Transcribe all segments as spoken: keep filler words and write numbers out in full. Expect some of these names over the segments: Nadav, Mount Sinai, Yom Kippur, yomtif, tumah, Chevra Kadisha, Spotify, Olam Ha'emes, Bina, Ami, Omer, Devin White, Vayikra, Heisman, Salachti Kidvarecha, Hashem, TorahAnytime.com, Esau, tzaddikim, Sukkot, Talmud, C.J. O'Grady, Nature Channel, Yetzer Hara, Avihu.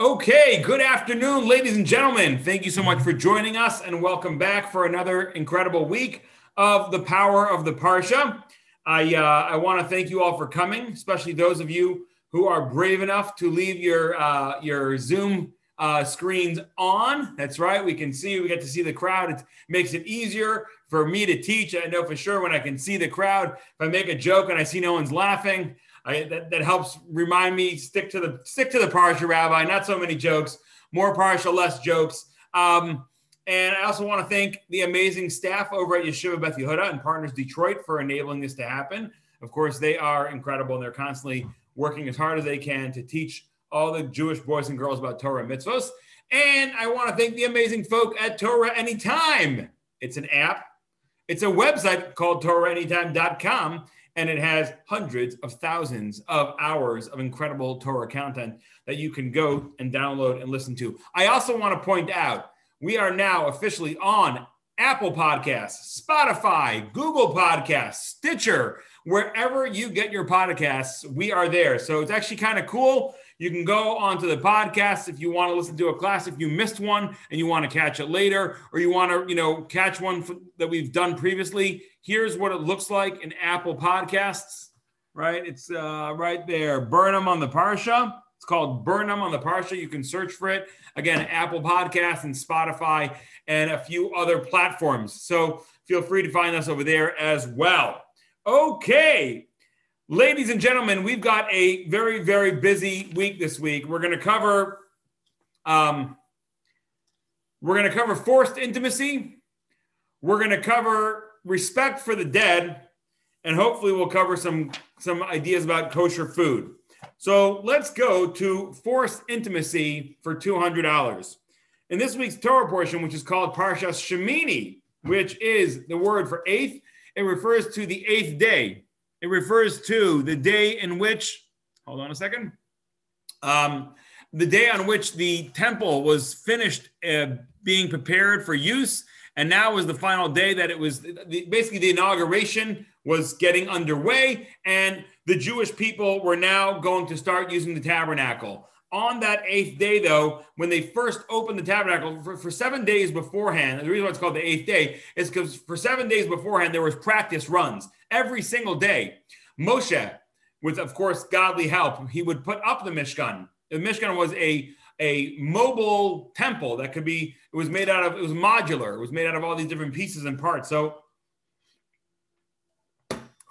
Okay, good afternoon, ladies and gentlemen. Thank you so much for joining us and welcome back for another incredible week of the Power of the Parsha. I uh, I want to thank you all for coming, especially those of you who are brave enough to leave your, uh, your Zoom uh, screens on. That's right, we can see, we get to see the crowd. It makes it easier for me to teach. I know for sure when I can see the crowd, if I make a joke and I see no one's laughing, I, that, that helps remind me, stick to the stick to the Parsha, Rabbi. Not so many jokes, more Parsha, less jokes. Um, and I also want to thank the amazing staff over at Yeshiva Beth Yehuda and Partners Detroit for enabling this to happen. Of course, they are incredible, and they're constantly working as hard as they can to teach all the Jewish boys and girls about Torah mitzvos. And I want to thank the amazing folk at Torah Anytime. It's an app. It's a website called Torah Anytime dot com. And it has hundreds of thousands of hours of incredible Torah content that you can go and download and listen to. I also want to point out, we are now officially on Apple Podcasts, Spotify, Google Podcasts, Stitcher, wherever you get your podcasts, we are there. So it's actually kind of cool. You can go onto the podcast if you want to listen to a class, if you missed one and you want to catch it later, or you want to, you know, catch one for, that we've done previously. Here's what it looks like in Apple Podcasts, right? It's uh, right there. Burnham on the Parsha. It's called Burnham on the Parsha. You can search for it. Again, Apple Podcasts and Spotify and a few other platforms. So feel free to find us over there as well. Okay. Ladies and gentlemen, we've got a very, very busy week this week. We're going to cover, um, we're going to cover forced intimacy. We're going to cover respect for the dead, and hopefully we'll cover some some ideas about kosher food. So let's go to forced intimacy for two hundred dollars. In this week's Torah portion, which is called Parshas Shemini, which is the word for eighth, it refers to the eighth day. It refers to the day in which, hold on a second, um, the day on which the temple was finished uh, being prepared for use. And now was the final day that it was, the, basically the inauguration was getting underway. And the Jewish people were now going to start using the tabernacle. On that eighth day, though, when they first opened the tabernacle, for, for seven days beforehand, the reason why it's called the eighth day is because for seven days beforehand, there was practice runs. Every single day, Moshe, with, of course, godly help, he would put up the Mishkan. The Mishkan was a, a mobile temple that could be, it was made out of, it was modular. It was made out of all these different pieces and parts. So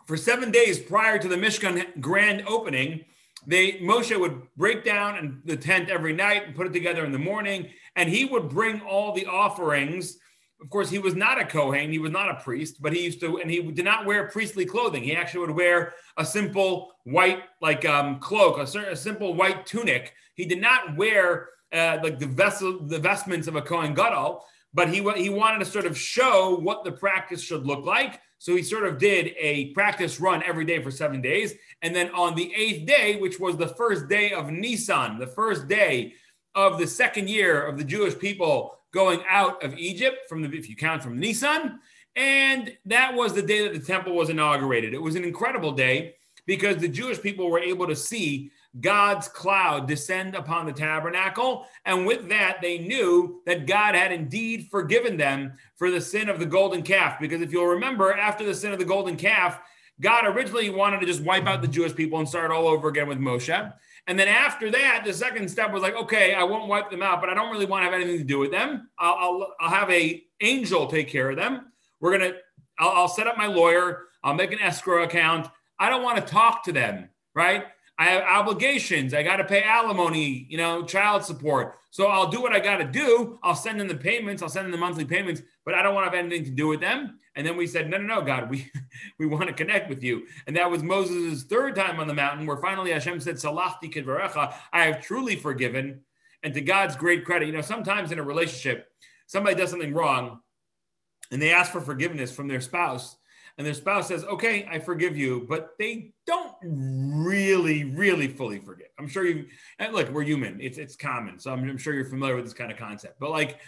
for seven days prior to the Mishkan grand opening, they Moshe would break down and the tent every night and put it together in the morning. And he would bring all the offerings. Of course, he was not a Kohen, he was not a priest, but he used to, and he did not wear priestly clothing. He actually would wear a simple white, like um, cloak, a, certain, a simple white tunic. He did not wear uh, like the vessel, the vestments of a Kohen Gadol, but he he wanted to sort of show what the practice should look like. So he sort of did a practice run every day for seven days. And then on the eighth day, which was the first day of Nisan, the first day of the second year of the Jewish people going out of Egypt, from the, if you count from Nisan, and that was the day that the temple was inaugurated. It was an incredible day because the Jewish people were able to see God's cloud descend upon the tabernacle, and with that, they knew that God had indeed forgiven them for the sin of the golden calf, because if you'll remember, after the sin of the golden calf, God originally wanted to just wipe out the Jewish people and start all over again with Moshe. And then after that, the second step was like, okay, I won't wipe them out, but I don't really want to have anything to do with them. I'll, I'll, I'll have an angel take care of them. We're going to, I'll, I'll set up my lawyer. I'll make an escrow account. I don't want to talk to them, right? I have obligations. I got to pay alimony, you know, child support. So I'll do what I got to do. I'll send in the payments. I'll send in the monthly payments, but I don't want to have anything to do with them. And then we said, no, no, no, God, we, we want to connect with you. And that was Moses' third time on the mountain where finally Hashem said, Salachti Kidvarecha, I have truly forgiven. And to God's great credit, you know, sometimes in a relationship, somebody does something wrong and they ask for forgiveness from their spouse. And their spouse says, okay, I forgive you, but they don't really, really fully forgive. I'm sure you, and look, we're human. It's it's common. So I'm, I'm sure you're familiar with this kind of concept. But like,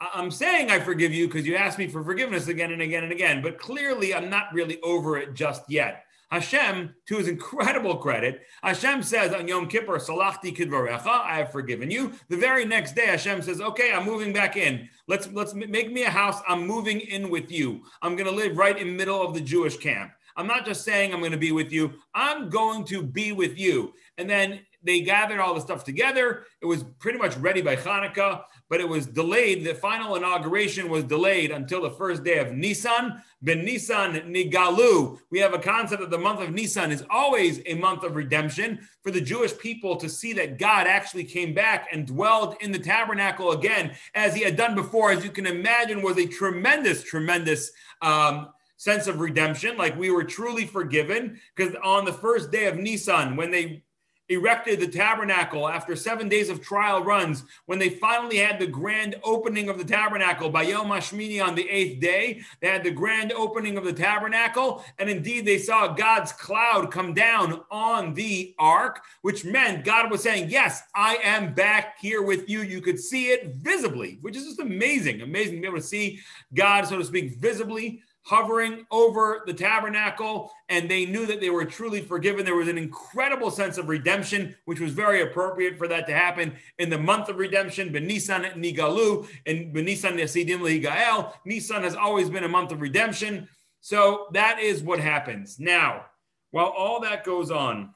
I'm saying I forgive you because you asked me for forgiveness again and again and again, but clearly I'm not really over it just yet. Hashem, to his incredible credit, Hashem says on Yom Kippur, Salachti Kidvarecha, I have forgiven you. The very next day, Hashem says, okay, I'm moving back in. Let's, let's make me a house. I'm moving in with you. I'm going to live right in the middle of the Jewish camp. I'm not just saying I'm going to be with you. I'm going to be with you. And then they gathered all the stuff together. It was pretty much ready by Hanukkah, but it was delayed. The final inauguration was delayed until the first day of Nisan. Ben Nisan Nigalu. We have a concept that the month of Nisan is always a month of redemption for the Jewish people to see that God actually came back and dwelled in the tabernacle again, as he had done before, as you can imagine, was a tremendous, tremendous um sense of redemption, like we were truly forgiven, because on the first day of Nisan, when they erected the tabernacle after seven days of trial runs, when they finally had the grand opening of the tabernacle by Yom HaShmini on the eighth day, they had the grand opening of the tabernacle, and indeed they saw God's cloud come down on the ark, which meant God was saying, yes, I am back here with you. You could see it visibly, which is just amazing, amazing to be able to see God, so to speak, visibly hovering over the tabernacle, and they knew that they were truly forgiven. There was an incredible sense of redemption, which was very appropriate for that to happen in the month of redemption, B'Nisan Nigalu, and B'Nisan Yasidim Ligael. Nisan has always been a month of redemption. So that is what happens. Now, while all that goes on,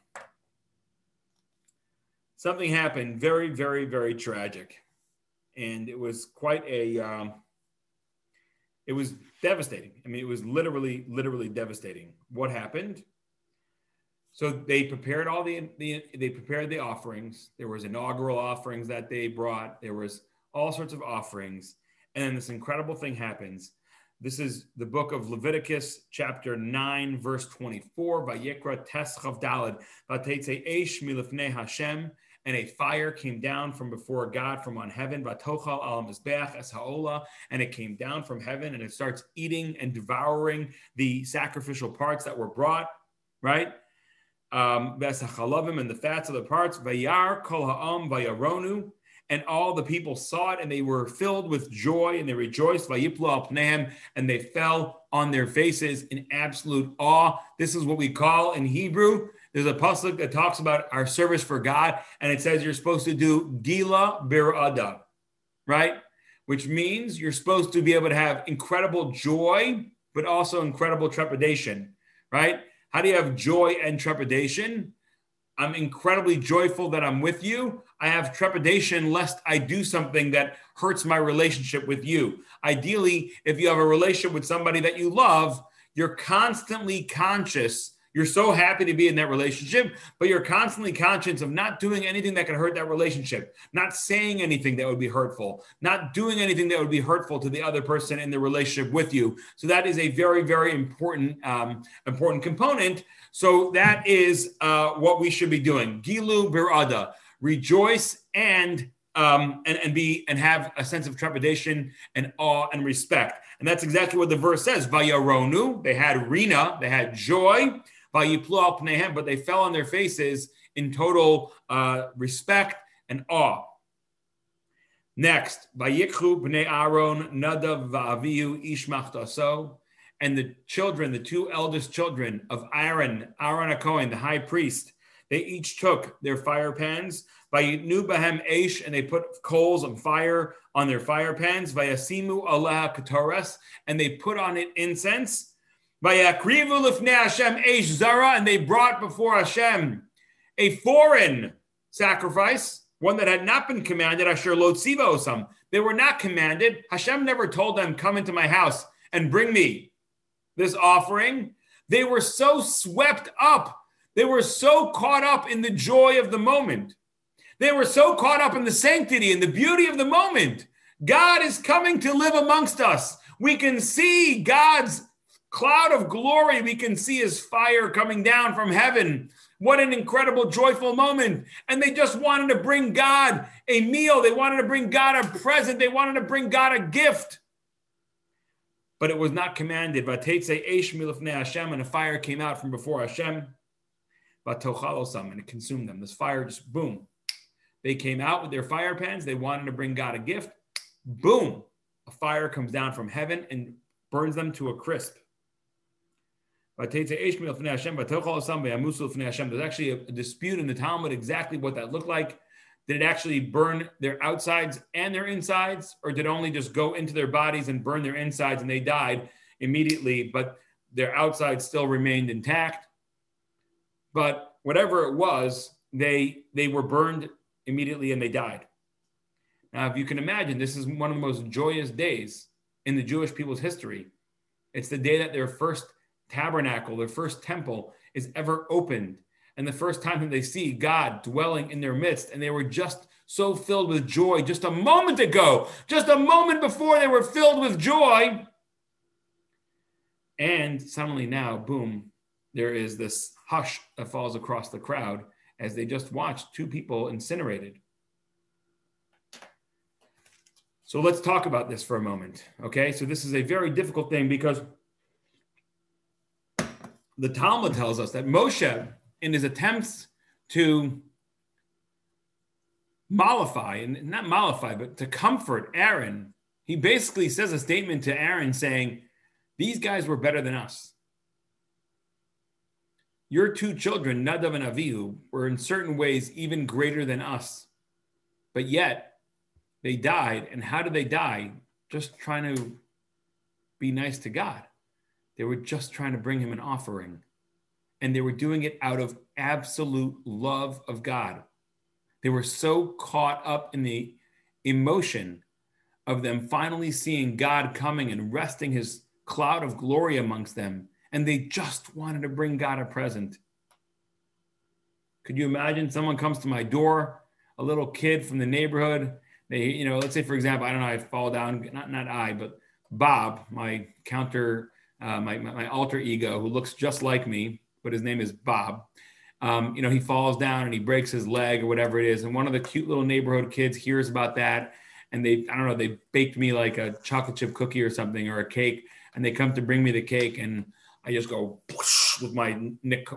something happened very, very, very tragic. And it was quite a... Um, It was devastating. I mean, it was literally, literally devastating. What happened? So they prepared all the, the, they prepared the offerings. There was inaugural offerings that they brought. There was all sorts of offerings. And then this incredible thing happens. This is the book of Leviticus, chapter nine, verse twenty-four. Vayikra tes chavdalad, vateitze eish milifnei Hashem. And a fire came down from before God from on heaven, and it came down from heaven, and it starts eating and devouring the sacrificial parts that were brought, right? Um, and the fats of the parts, and all the people saw it, and they were filled with joy, and they rejoiced, and they fell on their faces in absolute awe. This is what we call in Hebrew, there's a pasuk that talks about our service for God, and it says you're supposed to do gila birada, right? Which means you're supposed to be able to have incredible joy, but also incredible trepidation, right? How do you have joy and trepidation? I'm incredibly joyful that I'm with you. I have trepidation lest I do something that hurts my relationship with you. Ideally, if you have a relationship with somebody that you love, you're constantly conscious. You're so happy to be in that relationship, but you're constantly conscious of not doing anything that could hurt that relationship, not saying anything that would be hurtful, not doing anything that would be hurtful to the other person in the relationship with you. So that is a very, very important, um, important component. So that is uh, what we should be doing. Gilu birada, rejoice and Um, and, and be and have a sense of trepidation and awe and respect. And that's exactly what the verse says. Vayaronu, they had rina, they had joy, vayiplu al pneihem, but they fell on their faces in total uh, respect and awe. Next, vayikhu bnei Aaron, Nadav va'avihu ish machtaso, and the children, the two eldest children of Aaron, Aaron HaKohen, the high priest, they each took their fire pans, and they put coals and fire on their fire pans, and they put on it incense, and they brought before Hashem a foreign sacrifice, one that had not been commanded, asher lo tziva osam. They were not commanded. Hashem never told them, come into my house and bring me this offering. They were so swept up. They were so caught up in the joy of the moment. They were so caught up in the sanctity and the beauty of the moment. God is coming to live amongst us. We can see God's cloud of glory. We can see his fire coming down from heaven. What an incredible, joyful moment. And they just wanted to bring God a meal. They wanted to bring God a present. They wanted to bring God a gift. But it was not commanded. And a fire came out from before Hashem. And it consumed them. This fire just, boom. They came out with their fire pans. They wanted to bring God a gift. Boom. A fire comes down from heaven and burns them to a crisp. There's actually a dispute in the Talmud exactly what that looked like. Did it actually burn their outsides and their insides, or did it only just go into their bodies and burn their insides and they died immediately, but their outsides still remained intact? But whatever it was, they they were burned immediately and they died. Now, if you can imagine, this is one of the most joyous days in the Jewish people's history. It's the day that their first tabernacle, their first temple is ever opened. And the first time that they see God dwelling in their midst, and they were just so filled with joy just a moment ago, just a moment before they were filled with joy. And suddenly now, boom, there is this hush that falls across the crowd as they just watched two people incinerated. So let's talk about this for a moment, okay? So this is a very difficult thing because the Talmud tells us that Moshe, in his attempts to mollify, and not mollify, but to comfort Aaron, he basically says a statement to Aaron saying, these guys were better than us. Your two children, Nadav and Avihu, were in certain ways even greater than us, but yet they died. And how did they die? Just trying to be nice to God. They were just trying to bring him an offering. And they were doing it out of absolute love of God. They were so caught up in the emotion of them finally seeing God coming and resting his cloud of glory amongst them. And they just wanted to bring God a present. Could you imagine someone comes to my door, a little kid from the neighborhood. They, you know, let's say, for example, I don't know, I fall down, not, not I, but Bob, my counter, uh, my, my, my alter ego, who looks just like me, but his name is Bob. Um, you know, he falls down and he breaks his leg or whatever it is. And one of the cute little neighborhood kids hears about that. And they, I don't know, they baked me like a chocolate chip cookie or something or a cake. And they come to bring me the cake. And I just go whoosh, with my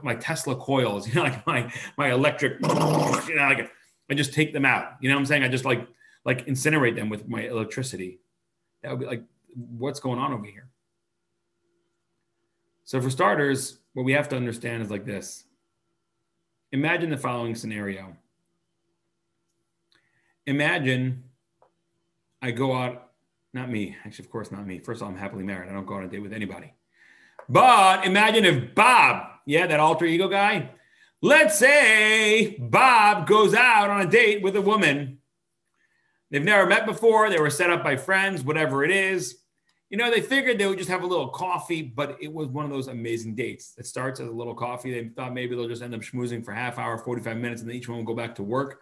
my Tesla coils, you know, like my, my electric, you know, like I just take them out. You know what I'm saying? I just like, like incinerate them with my electricity. That would be like, what's going on over here? So for starters, what we have to understand is like this. Imagine the following scenario. Imagine I go out, not me, actually, of course, not me. First of all, I'm happily married. I don't go on a date with anybody. But imagine if Bob, yeah, that alter ego guy, let's say Bob goes out on a date with a woman. They've never met before. They were set up by friends, whatever it is. You know, they figured they would just have a little coffee, but it was one of those amazing dates. It starts as a little coffee. They thought maybe they'll just end up schmoozing for half hour, forty-five minutes, and then each one will go back to work.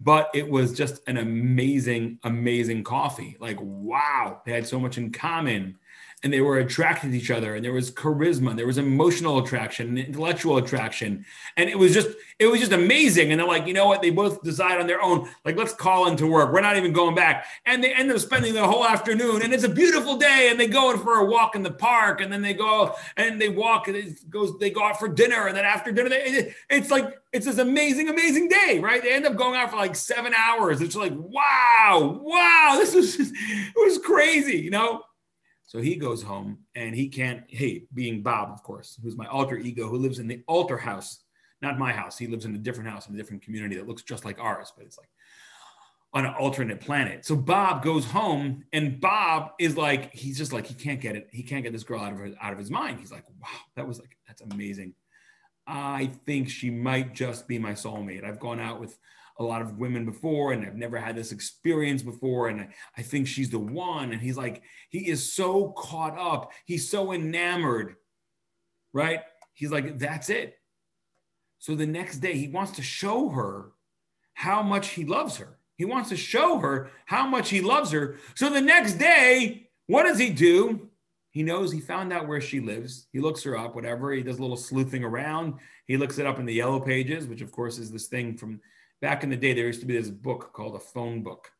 But it was just an amazing, amazing coffee. Like, wow, they had so much in common. And they were attracted to each other. And there was charisma. And there was emotional attraction and intellectual attraction. And it was just, it was just amazing. And they're like, you know what? They both decide on their own, like, let's call into work. We're not even going back. And they end up spending the whole afternoon. And it's a beautiful day. And they go in for a walk in the park. And then they go and they walk and it goes, they go out for dinner. And then after dinner, they, it's like, it's this amazing, amazing day, right? They end up going out for like seven hours. It's like, wow, wow, this was, just, it was crazy, you know? So he goes home and he can't, hey, being Bob, of course, who's my alter ego, who lives in the alter house, not my house. He lives in a different house in a different community that looks just like ours, but it's like on an alternate planet. So Bob goes home and Bob is like, he's just like, he can't get it. He can't get this girl out of, her, out of his mind. He's like, wow, that was like, that's amazing. I think she might just be my soulmate. I've gone out with a lot of women before, and I've never had this experience before. And I, I think she's the one. And he's like, he is so caught up. He's so enamored, right? He's like, that's it. So the next day he wants to show her how much he loves her. He wants to show her how much he loves her. So the next day, what does he do? He knows he found out where she lives. He looks her up, whatever. He does a little sleuthing around. He looks it up in the yellow pages, which of course is this thing from, back in the day, there used to be this book called a phone book,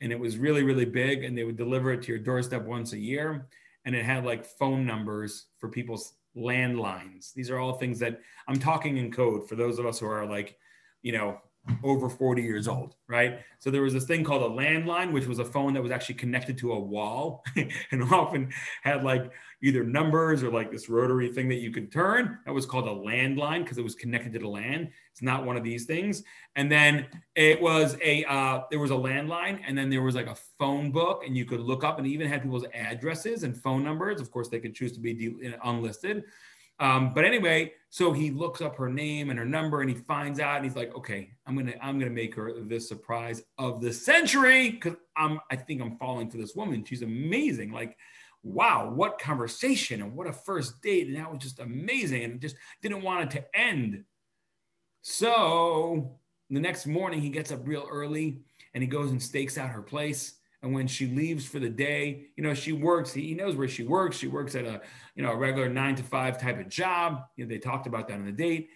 and it was really, really big, and they would deliver it to your doorstep once a year, and it had like phone numbers for people's landlines. These are all things that I'm talking in code for those of us who are like, you know, over forty years old, right? So there was this thing called a landline, which was a phone that was actually connected to a wall and often had like either numbers or like this rotary thing that you could turn. That was called a landline because it was connected to the land. It's not one of these things. And then it was a, uh, there was a landline, and then there was like a phone book, and you could look up, and it even had people's addresses and phone numbers. Of course, they could choose to be de- unlisted. Um, but anyway, so he looks up her name and her number, and he finds out, and he's like, okay, I'm going to, I'm going to make her this surprise of the century. Cause I'm, I think I'm falling for this woman. She's amazing. Like, wow, what conversation and what a first date. And that was just amazing. And just didn't want it to end. So the next morning he gets up real early and he goes and stakes out her place. And when she leaves for the day, you know, she works, he knows where she works. She works at a, you know, a regular nine to five type of job. You know, they talked about that on the date.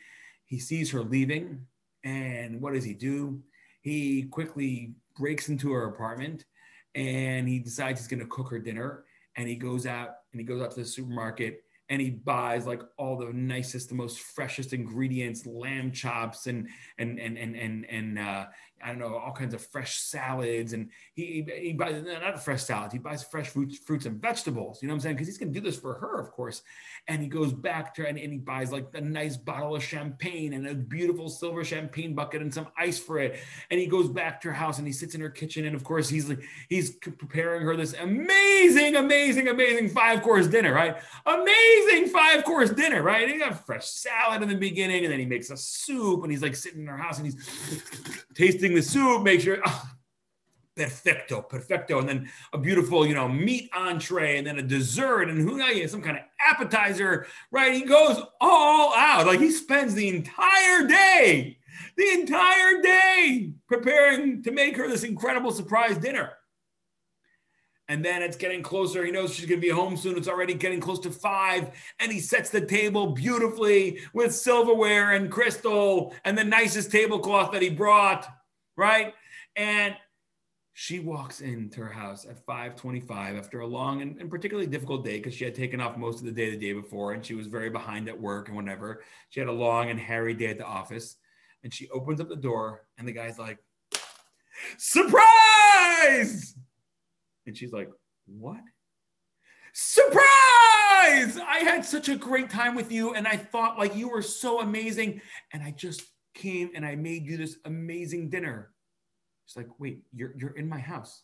He sees her leaving, and what does he do? He quickly breaks into her apartment, and he decides he's going to cook her dinner. And he goes out and he goes out to the supermarket, and he buys like all the nicest, the most freshest ingredients, lamb chops and, and, and, and, and, and uh, I don't know, all kinds of fresh salads. And he, he buys, not fresh salads, he buys fresh fruits, fruits and vegetables, you know what I'm saying? Cause he's gonna do this for her, of course. And he goes back to her, and, and he buys like a nice bottle of champagne and a beautiful silver champagne bucket and some ice for it. And he goes back to her house, and he sits in her kitchen. And of course he's like, he's preparing her this amazing, amazing, amazing five course dinner, right? Amazing. Amazing five course dinner, right? He got fresh salad in the beginning, and then he makes a soup, and he's like sitting in her house and he's tasting the soup, make sure, oh, perfecto, perfecto. And then a beautiful, you know, meat entree, and then a dessert, and who knows, some kind of appetizer, right? He goes all out. Like he spends the entire day, the entire day preparing to make her this incredible surprise dinner. And then it's getting closer. He knows she's going to be home soon. It's already getting close to five. And he sets the table beautifully with silverware and crystal and the nicest tablecloth that he brought, right? And she walks into her house at five twenty-five after a long and, and particularly difficult day, because she had taken off most of the day the day before, and she was very behind at work and whatever. She had a long and hairy day at the office. And she opens up the door, and the guy's like, surprise! And she's like, what? Surprise! I had such a great time with you. And I thought like you were so amazing. And I just came and I made you this amazing dinner. She's like, wait, you're, you're in my house.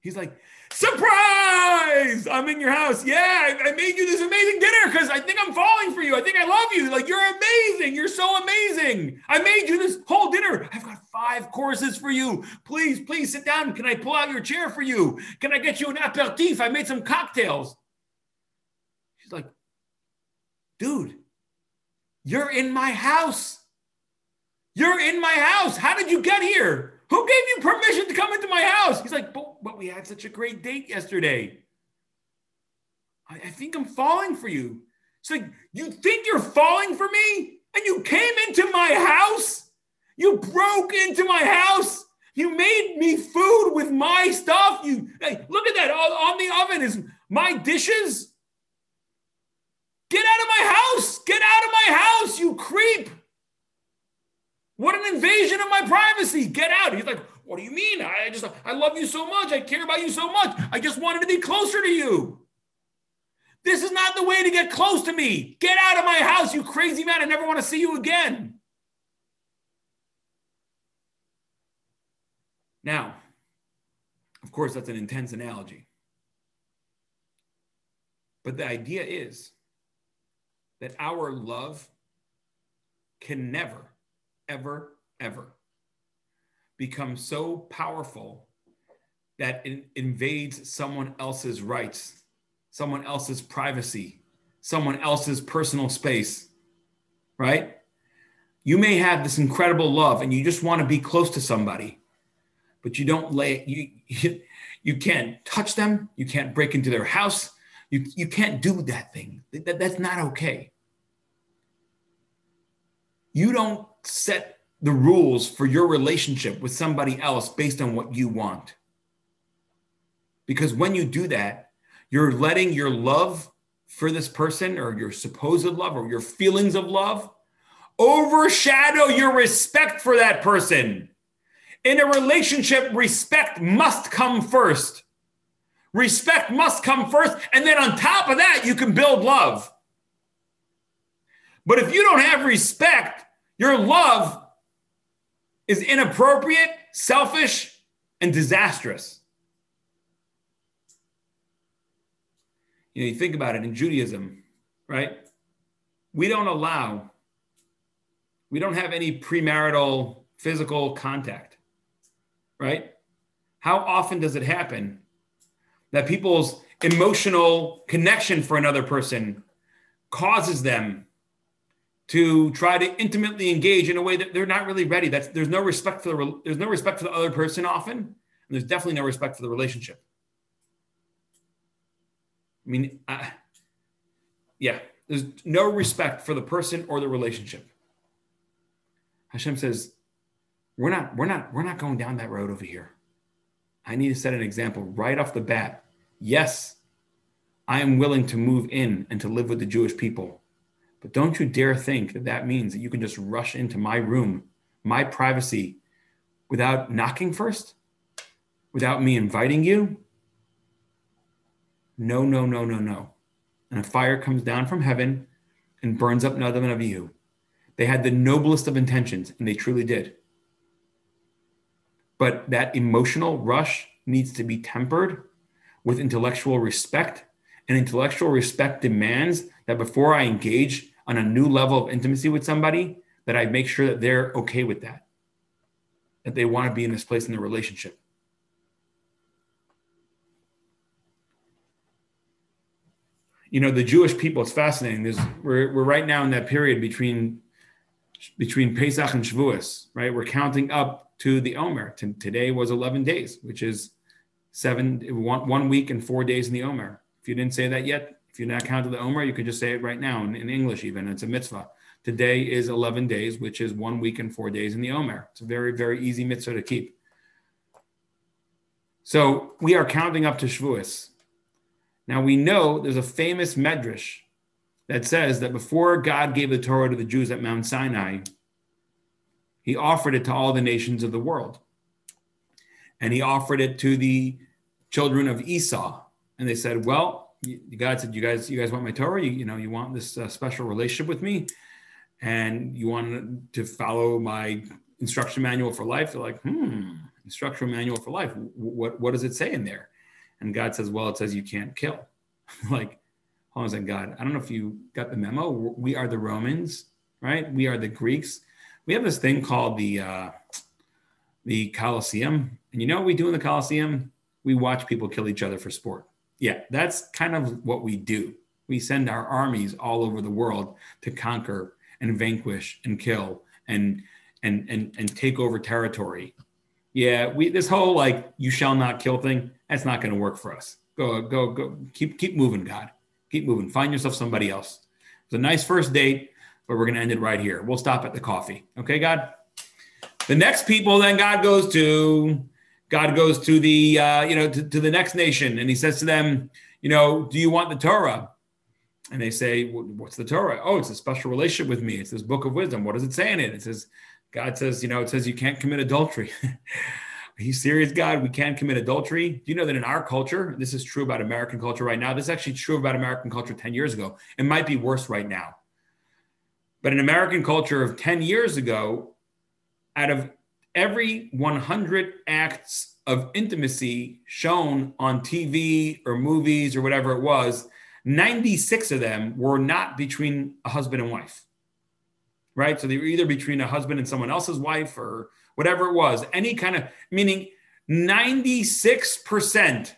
He's like, surprise! I'm in your house. Yeah, I, I made you this amazing dinner because I think I'm falling for you. I think I love you. Like, you're amazing. You're so amazing. I made you this whole dinner. I've got five courses for you. Please, please sit down. Can I pull out your chair for you? Can I get you an aperitif? I made some cocktails. She's like, dude, you're in my house. You're in my house. How did you get here? Who gave you permission to come into my house? He's like, but, but we had such a great date yesterday. I, I think I'm falling for you. It's like, you think you're falling for me? And you came into my house? You broke into my house? You made me food with my stuff? You hey, look at that, all on the oven is my dishes? Get out of my house! Get out of my house, you creep! What an invasion of my privacy. Get out. He's like, what do you mean? I just, I love you so much. I care about you so much. I just wanted to be closer to you. This is not the way to get close to me. Get out of my house, you crazy man. I never want to see you again. Now, of course, that's an intense analogy. But the idea is that our love can never ever, ever become so powerful that it invades someone else's rights, someone else's privacy, someone else's personal space, right? You may have this incredible love and you just want to be close to somebody, but you don't lay, you, you, you can't touch them. You can't break into their house. You, you can't do that thing. That, that's not okay. You don't set the rules for your relationship with somebody else based on what you want. Because when you do that, you're letting your love for this person, or your supposed love, or your feelings of love, Overshadow your respect for that person. In a relationship, respect must come first. Respect must come first. And then on top of that, you can build love. But if you don't have respect, your love is inappropriate, selfish, and disastrous. You know, you think about it in Judaism, right? We don't allow, we don't have any premarital physical contact, right? How often does it happen that people's emotional connection for another person causes them to try to intimately engage in a way that they're not really ready? That's there's no respect for the there's no respect for the other person often, and there's definitely no respect for the relationship. I mean, I, yeah, there's no respect for the person or the relationship. Hashem says, we're not, we're not, we're not going down that road over here. I need to set an example right off the bat. Yes, I am willing to move in and to live with the Jewish people. But don't you dare think that that means that you can just rush into my room, my privacy, without knocking first, without me inviting you. No, no, no, no, no. And a fire comes down from heaven and burns up Nadav and Avihu. They had the noblest of intentions, and they truly did. But that emotional rush needs to be tempered with intellectual respect, and intellectual respect demands that before I engage on a new level of intimacy with somebody, that I make sure that they're okay with that, that they want to be in this place in their relationship. You know, the Jewish people, it's fascinating. There's, we're, we're right now in that period between, between Pesach and Shavuos, right? We're counting up to the Omer. T- today was eleven days, which is seven, one, one week and four days in the Omer. If you didn't say that yet, if you're not counting the Omer, you could just say it right now in, in English even. It's a mitzvah. Today is eleven days, which is one week and four days in the Omer. It's a very, very easy mitzvah to keep. So we are counting up to Shavuos. Now, we know there's a famous medrash that says that before God gave the Torah to the Jews at Mount Sinai, he offered it to all the nations of the world. And he offered it to the children of Esau. And they said, well, God said, you guys you guys want my Torah? You, you know, you want this uh, special relationship with me? And you want to follow my instruction manual for life? They're like, hmm, instruction manual for life. What, what does it say in there? And God says, well, it says you can't kill. Like, hold on a second, God, I don't know if you got the memo. We are the Romans, right? We are the Greeks. We have this thing called the uh, the Colosseum. And you know what we do in the Colosseum? We watch people kill each other for sport. Yeah, that's kind of what we do. We send our armies all over the world to conquer and vanquish and kill and and and, and take over territory. Yeah, we this whole like you shall not kill thing, that's not going to work for us. Go, go, go. Keep, keep moving, God. Keep moving. Find yourself somebody else. It's a nice first date, but we're going to end it right here. We'll stop at the coffee. Okay, God? The next people then God goes to, God goes to the, uh, you know, to, to the next nation. And he says to them, you know, do you want the Torah? And they say, what's the Torah? Oh, it's a special relationship with me. It's this book of wisdom. What does it say in it? It says, God says, you know, it says you can't commit adultery. Are you serious, God? We can't commit adultery. Do you know that in our culture, this is true about American culture right now. This is actually true about American culture ten years ago. It might be worse right now. But in American culture of ten years ago, out of every one hundred acts of intimacy shown on T V or movies or whatever it was, ninety-six of them were not between a husband and wife, right? So they were either between a husband and someone else's wife or whatever it was, any kind of, meaning ninety-six percent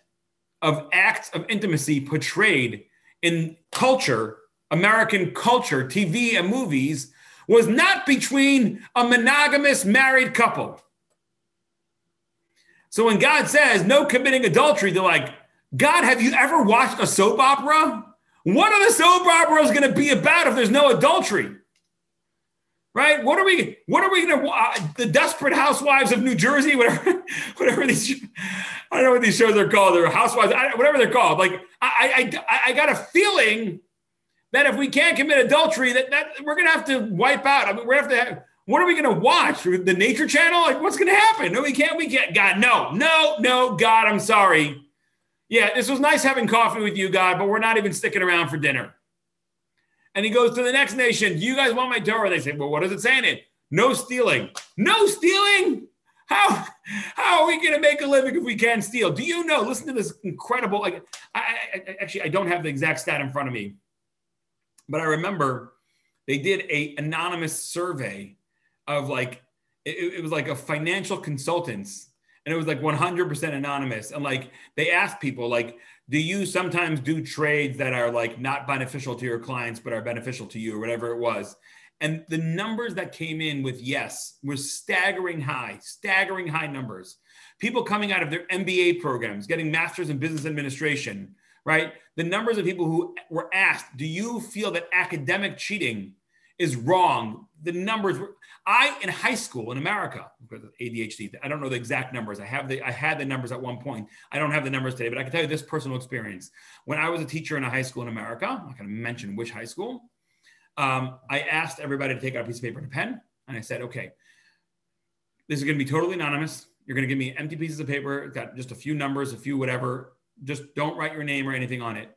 of acts of intimacy portrayed in culture, American culture, T V and movies, was not between a monogamous married couple. So when God says no committing adultery, they're like, God, have you ever watched a soap opera? What are the soap operas going to be about if there's no adultery? Right? What are we, what are we going to, uh, the Desperate Housewives of New Jersey, whatever, whatever these, I don't know what these shows are called. They're housewives, I, whatever they're called. Like, I, I, I got a feeling that if we can't commit adultery, that, that we're going to have to wipe out. I mean, we're going to have to have, what are we going to watch? The Nature Channel? Like, what's going to happen? No, we can't, we can't. God, no, no, no, God, I'm sorry. Yeah, this was nice having coffee with you, God, but we're not even sticking around for dinner. And he goes to the next nation. Do you guys want my Torah? They say, well, what does it say in it? No stealing. No stealing? How, how are we going to make a living if we can't steal? Do you know? Listen to this incredible, like, I, I, actually, I don't have the exact stat in front of me, but I remember they did an anonymous survey of like, it, it was like a financial consultants, and it was like one hundred percent anonymous. And like, they asked people like, do you sometimes do trades that are like not beneficial to your clients, but are beneficial to you or whatever it was? And the numbers that came in with yes were staggering high, staggering high numbers. People coming out of their M B A programs, getting masters in business administration, right? The numbers of people who were asked, do you feel that academic cheating is wrong? The numbers were, I, in high school in America, because of A D H D, I don't know the exact numbers. I have the, I had the numbers at one point. I don't have the numbers today, but I can tell you this personal experience. When I was a teacher in a high school in America, I'm not going to mention which high school, Um, I asked everybody to take out a piece of paper and a pen. And I said, okay, this is going to be totally anonymous. You're going to give me empty pieces of paper. It's got just a few numbers, a few whatever. Just don't write your name or anything on it.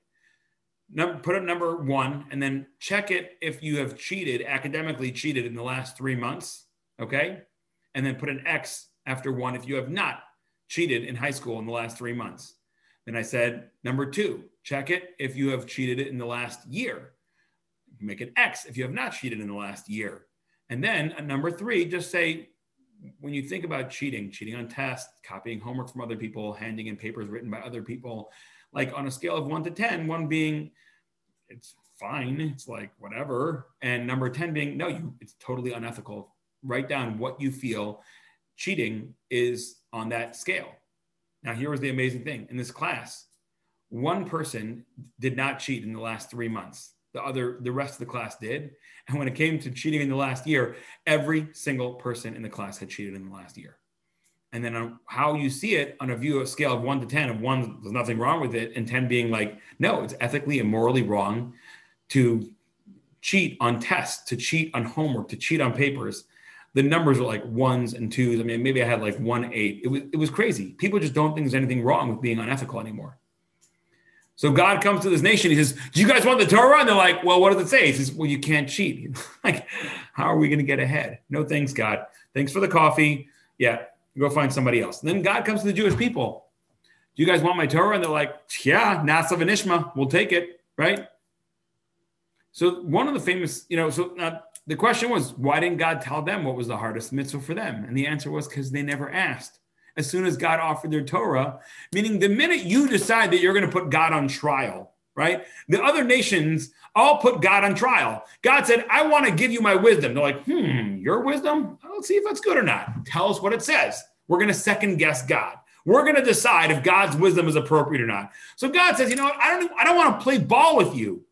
Number, put a number one and then check it if you have cheated, academically cheated in the last three months. Okay. And then put an X after one if you have not cheated in high school in the last three months. Then I said, number two, check it if you have cheated it in the last year. Make an X if you have not cheated in the last year. And then at number three, just say, when you think about cheating, cheating on tests, copying homework from other people, handing in papers written by other people, like on a scale of one to ten, one being, it's fine, it's like whatever. And number ten being, no, you, it's totally unethical. Write down what you feel cheating is on that scale. Now, here was the amazing thing. In this class, one person did not cheat in the last three months. The other, the rest of the class did. And when it came to cheating in the last year, every single person in the class had cheated in the last year. And then on how you see it on a view of scale of one to ten, of one, there's nothing wrong with it, and ten being like, no, it's ethically and morally wrong to cheat on tests, to cheat on homework, to cheat on papers. The numbers were like ones and twos. I mean, maybe I had like one eight. It was, it was crazy. People just don't think there's anything wrong with being unethical anymore. So God comes to this nation. He says, do you guys want the Torah? And they're like, well, what does it say? He says, well, you can't cheat. Like, how are we going to get ahead? No, thanks, God. Thanks for the coffee. Yeah, go find somebody else. And then God comes to the Jewish people. Do you guys want my Torah? And they're like, yeah, Nasa v'nishma. We'll take it, right? So one of the famous, you know, so uh, the question was, why didn't God tell them what was the hardest mitzvah for them? And the answer was because they never asked. As soon as God offered their Torah, meaning the minute you decide that you're going to put God on trial, right? The other nations all put God on trial. God said, I want to give you my wisdom. They're like, hmm, your wisdom? Let's see if that's good or not. Tell us what it says. We're going to second guess God. We're going to decide if God's wisdom is appropriate or not. So God says, you know what? I don't, I don't want to play ball with you.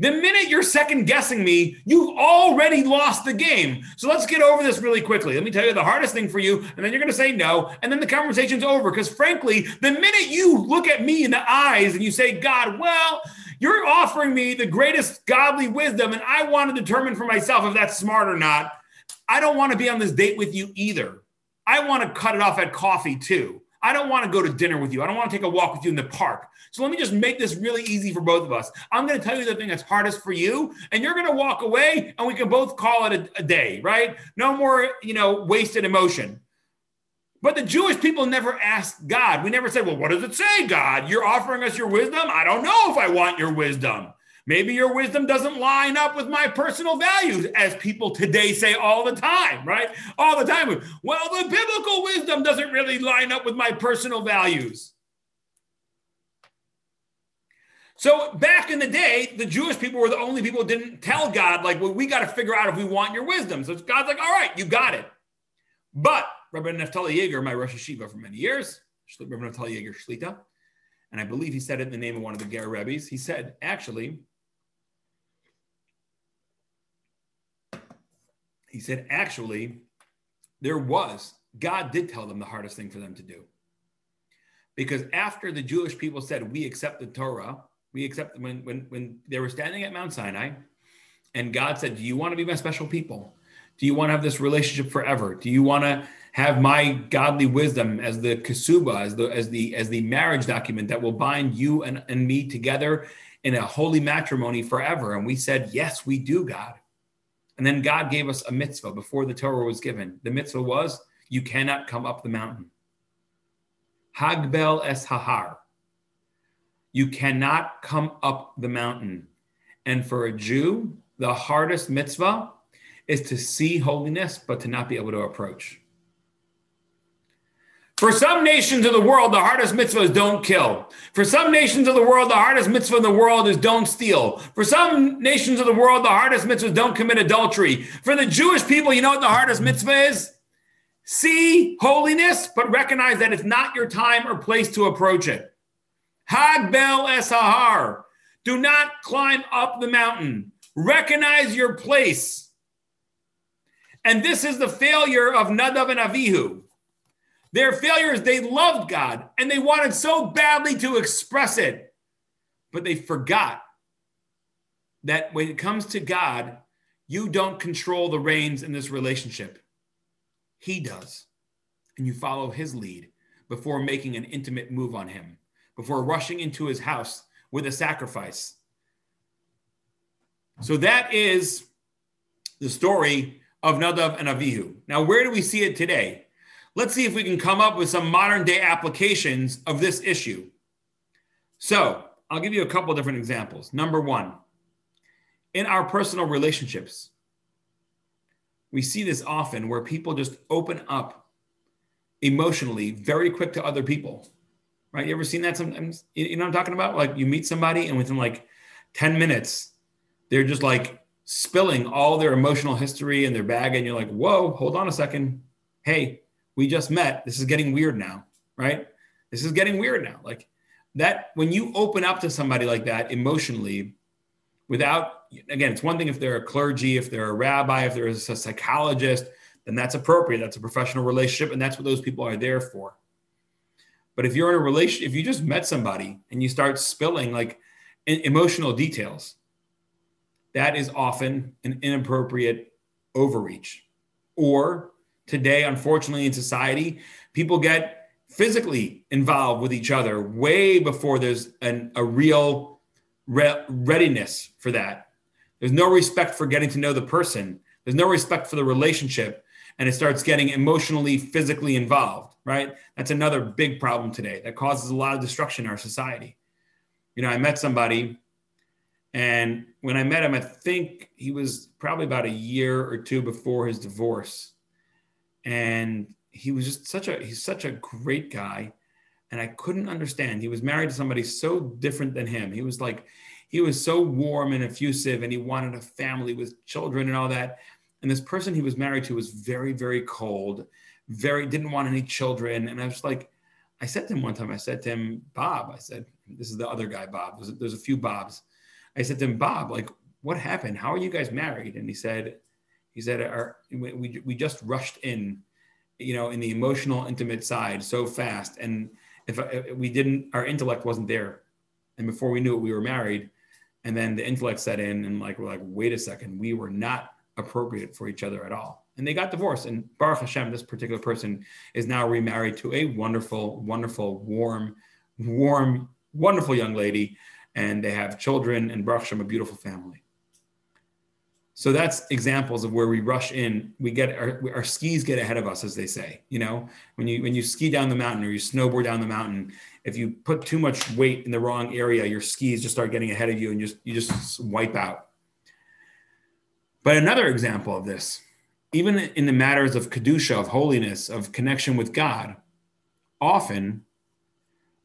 The minute you're second guessing me, you've already lost the game. So let's get over this really quickly. Let me tell you the hardest thing for you, and then you're going to say no, and then the conversation's over. Because frankly, the minute you look at me in the eyes and you say, God, well, you're offering me the greatest godly wisdom, and I want to determine for myself if that's smart or not. I don't want to be on this date with you either. I want to cut it off at coffee too. I don't want to go to dinner with you. I don't want to take a walk with you in the park. So let me just make this really easy for both of us. I'm going to tell you the thing that's hardest for you, and you're going to walk away, and we can both call it a, a day, right? No more, you know, wasted emotion. But the Jewish people never asked God. We never said, well, what does it say, God? You're offering us your wisdom? I don't know if I want your wisdom. Maybe your wisdom doesn't line up with my personal values, as people today say all the time, right? All the time. Well, the biblical wisdom doesn't really line up with my personal values. So back in the day, the Jewish people were the only people who didn't tell God, like, well, we got to figure out if we want your wisdom. So God's like, all right, you got it. But Rabbi Naftali Yeager, my Rosh Yeshiva for many years, Rabbi Naftali Yeager Shlita, and I believe he said it in the name of one of the Ger Rebbes, he said, actually, He said, actually, there was, God did tell them the hardest thing for them to do. Because after the Jewish people said, we accept the Torah, We accept when, when, when they were standing at Mount Sinai and God said, do you want to be my special people? Do you want to have this relationship forever? Do you want to have my godly wisdom as the kesubah, as the, as the, as the marriage document that will bind you and, and me together in a holy matrimony forever? And we said, yes, we do, God. And then God gave us a mitzvah before the Torah was given. The mitzvah was, you cannot come up the mountain. Hagbel es hahar. You cannot come up the mountain. And for a Jew, the hardest mitzvah is to see holiness, but to not be able to approach. For some nations of the world, the hardest mitzvah is don't kill. For some nations of the world, the hardest mitzvah in the world is don't steal. For some nations of the world, the hardest mitzvah is don't commit adultery. For the Jewish people, you know what the hardest mitzvah is? See holiness, but recognize that it's not your time or place to approach it. Hagbel es hahar. Do not climb up the mountain. Recognize your place. And this is the failure of Nadav and Avihu. Their failure is they loved God and they wanted so badly to express it, but they forgot that when it comes to God, you don't control the reins in this relationship. He does. And you follow his lead before making an intimate move on him, before rushing into his house with a sacrifice. So that is the story of Nadav and Avihu. Now, where do we see it today? Let's see if we can come up with some modern day applications of this issue. So I'll give you a couple of different examples. Number one, in our personal relationships, we see this often where people just open up emotionally very quick to other people, right? You ever seen that sometimes? You know what I'm talking about? Like you meet somebody and within like ten minutes, they're just like spilling all their emotional history and their bag. And you're like, whoa, hold on a second. Hey, we just met. This is getting weird now, right? This is getting weird now. Like that, when you open up to somebody like that emotionally, without, again, it's one thing if they're a clergy, if they're a rabbi, if they're a psychologist, then that's appropriate. That's a professional relationship. And that's what those people are there for. But if you're in a relationship, if you just met somebody and you start spilling like emotional details, that is often an inappropriate overreach. Or today, unfortunately, in society, people get physically involved with each other way before there's an, a real re- readiness for that. There's no respect for getting to know the person. There's no respect for the relationship. And it starts getting emotionally, physically involved, right? That's another big problem today that causes a lot of destruction in our society. You know, I met somebody, and when I met him, I think he was probably about a year or two before his divorce. And he was just such a, he's such a great guy. And I couldn't understand. He was married to somebody so different than him. He was like, he was so warm and effusive, and he wanted a family with children and all that. And this person he was married to was very, very cold, very, didn't want any children. And I was like, I said to him one time, I said to him, Bob, I said, this is the other guy, Bob. There's a, there's a few Bobs. I said to him, Bob, like, what happened? How are you guys married? And he said, He said, our, we, we just rushed in, you know, in the emotional, intimate side so fast. And if, if we didn't, our intellect wasn't there. And before we knew it, we were married. And then the intellect set in and like, we're like, wait a second, we were not appropriate for each other at all. And they got divorced. And Baruch Hashem, this particular person is now remarried to a wonderful, wonderful, warm, warm, wonderful young lady. And they have children and Baruch Hashem, a beautiful family. So that's examples of where we rush in. We get our, our skis get ahead of us, as they say. You know, when you when you ski down the mountain or you snowboard down the mountain, if you put too much weight in the wrong area, your skis just start getting ahead of you and just you just wipe out. But another example of this, even in the matters of kedusha, of holiness, of connection with God, often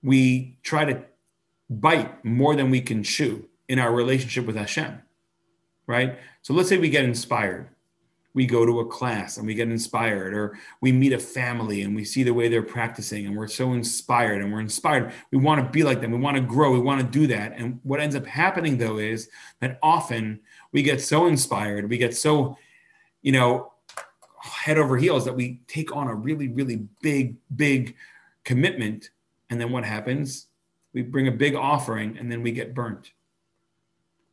we try to bite more than we can chew in our relationship with Hashem. Right? So let's say we get inspired. We go to a class and we get inspired, or we meet a family and we see the way they're practicing and we're so inspired and we're inspired. We want to be like them. We want to grow. We want to do that. And what ends up happening though is that often we get so inspired, we get so, you know, head over heels that we take on a really, really big, big commitment. And then what happens? we bring a big offering, and then we get burnt.